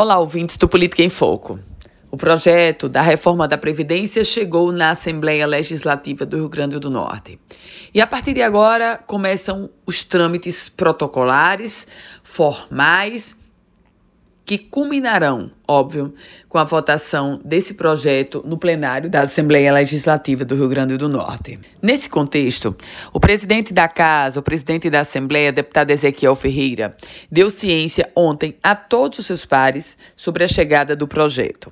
Olá, ouvintes do Política em Foco. O projeto da reforma da Previdência chegou na Assembleia Legislativa do Rio Grande do Norte. E a partir de agora começam os trâmites protocolares, formais, que culminarão, óbvio, com a votação desse projeto no plenário da Assembleia Legislativa do Rio Grande do Norte. Nesse contexto, o presidente da Casa, o presidente da Assembleia, deputado Ezequiel Ferreira, deu ciência ontem a todos os seus pares sobre a chegada do projeto.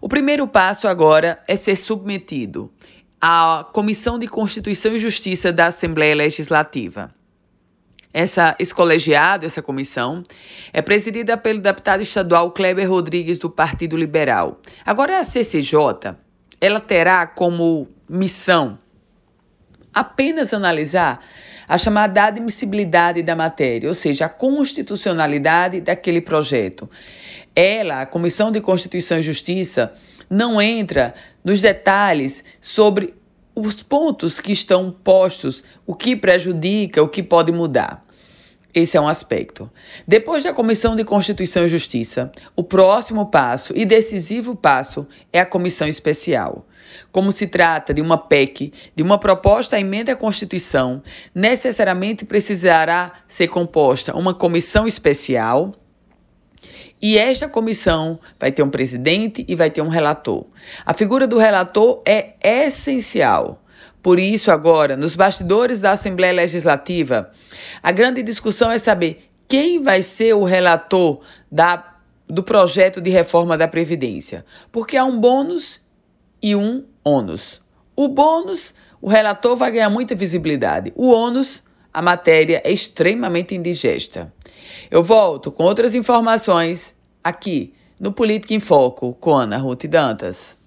O primeiro passo agora é ser submetido à Comissão de Constituição e Justiça da Assembleia Legislativa. Esse colegiado, essa comissão, é presidida pelo deputado estadual Kleber Rodrigues, do Partido Liberal. Agora, a CCJ, ela terá como missão apenas analisar a chamada admissibilidade da matéria, ou seja, a constitucionalidade daquele projeto. Ela, a Comissão de Constituição e Justiça, não entra nos detalhes sobre os pontos que estão postos, o que prejudica, o que pode mudar. Esse é um aspecto. Depois da Comissão de Constituição e Justiça, o próximo passo e decisivo passo é a Comissão Especial. Como se trata de uma PEC, de uma proposta à emenda à Constituição, necessariamente precisará ser composta uma Comissão Especial. E esta comissão vai ter um presidente e vai ter um relator. A figura do relator é essencial. Por isso, agora, nos bastidores da Assembleia Legislativa, a grande discussão é saber quem vai ser o relator do projeto de reforma da Previdência. Porque há um bônus e um ônus. O bônus, o relator vai ganhar muita visibilidade. O ônus, a matéria é extremamente indigesta. Eu volto com outras informações aqui no Política em Foco com Ana Ruth Dantas.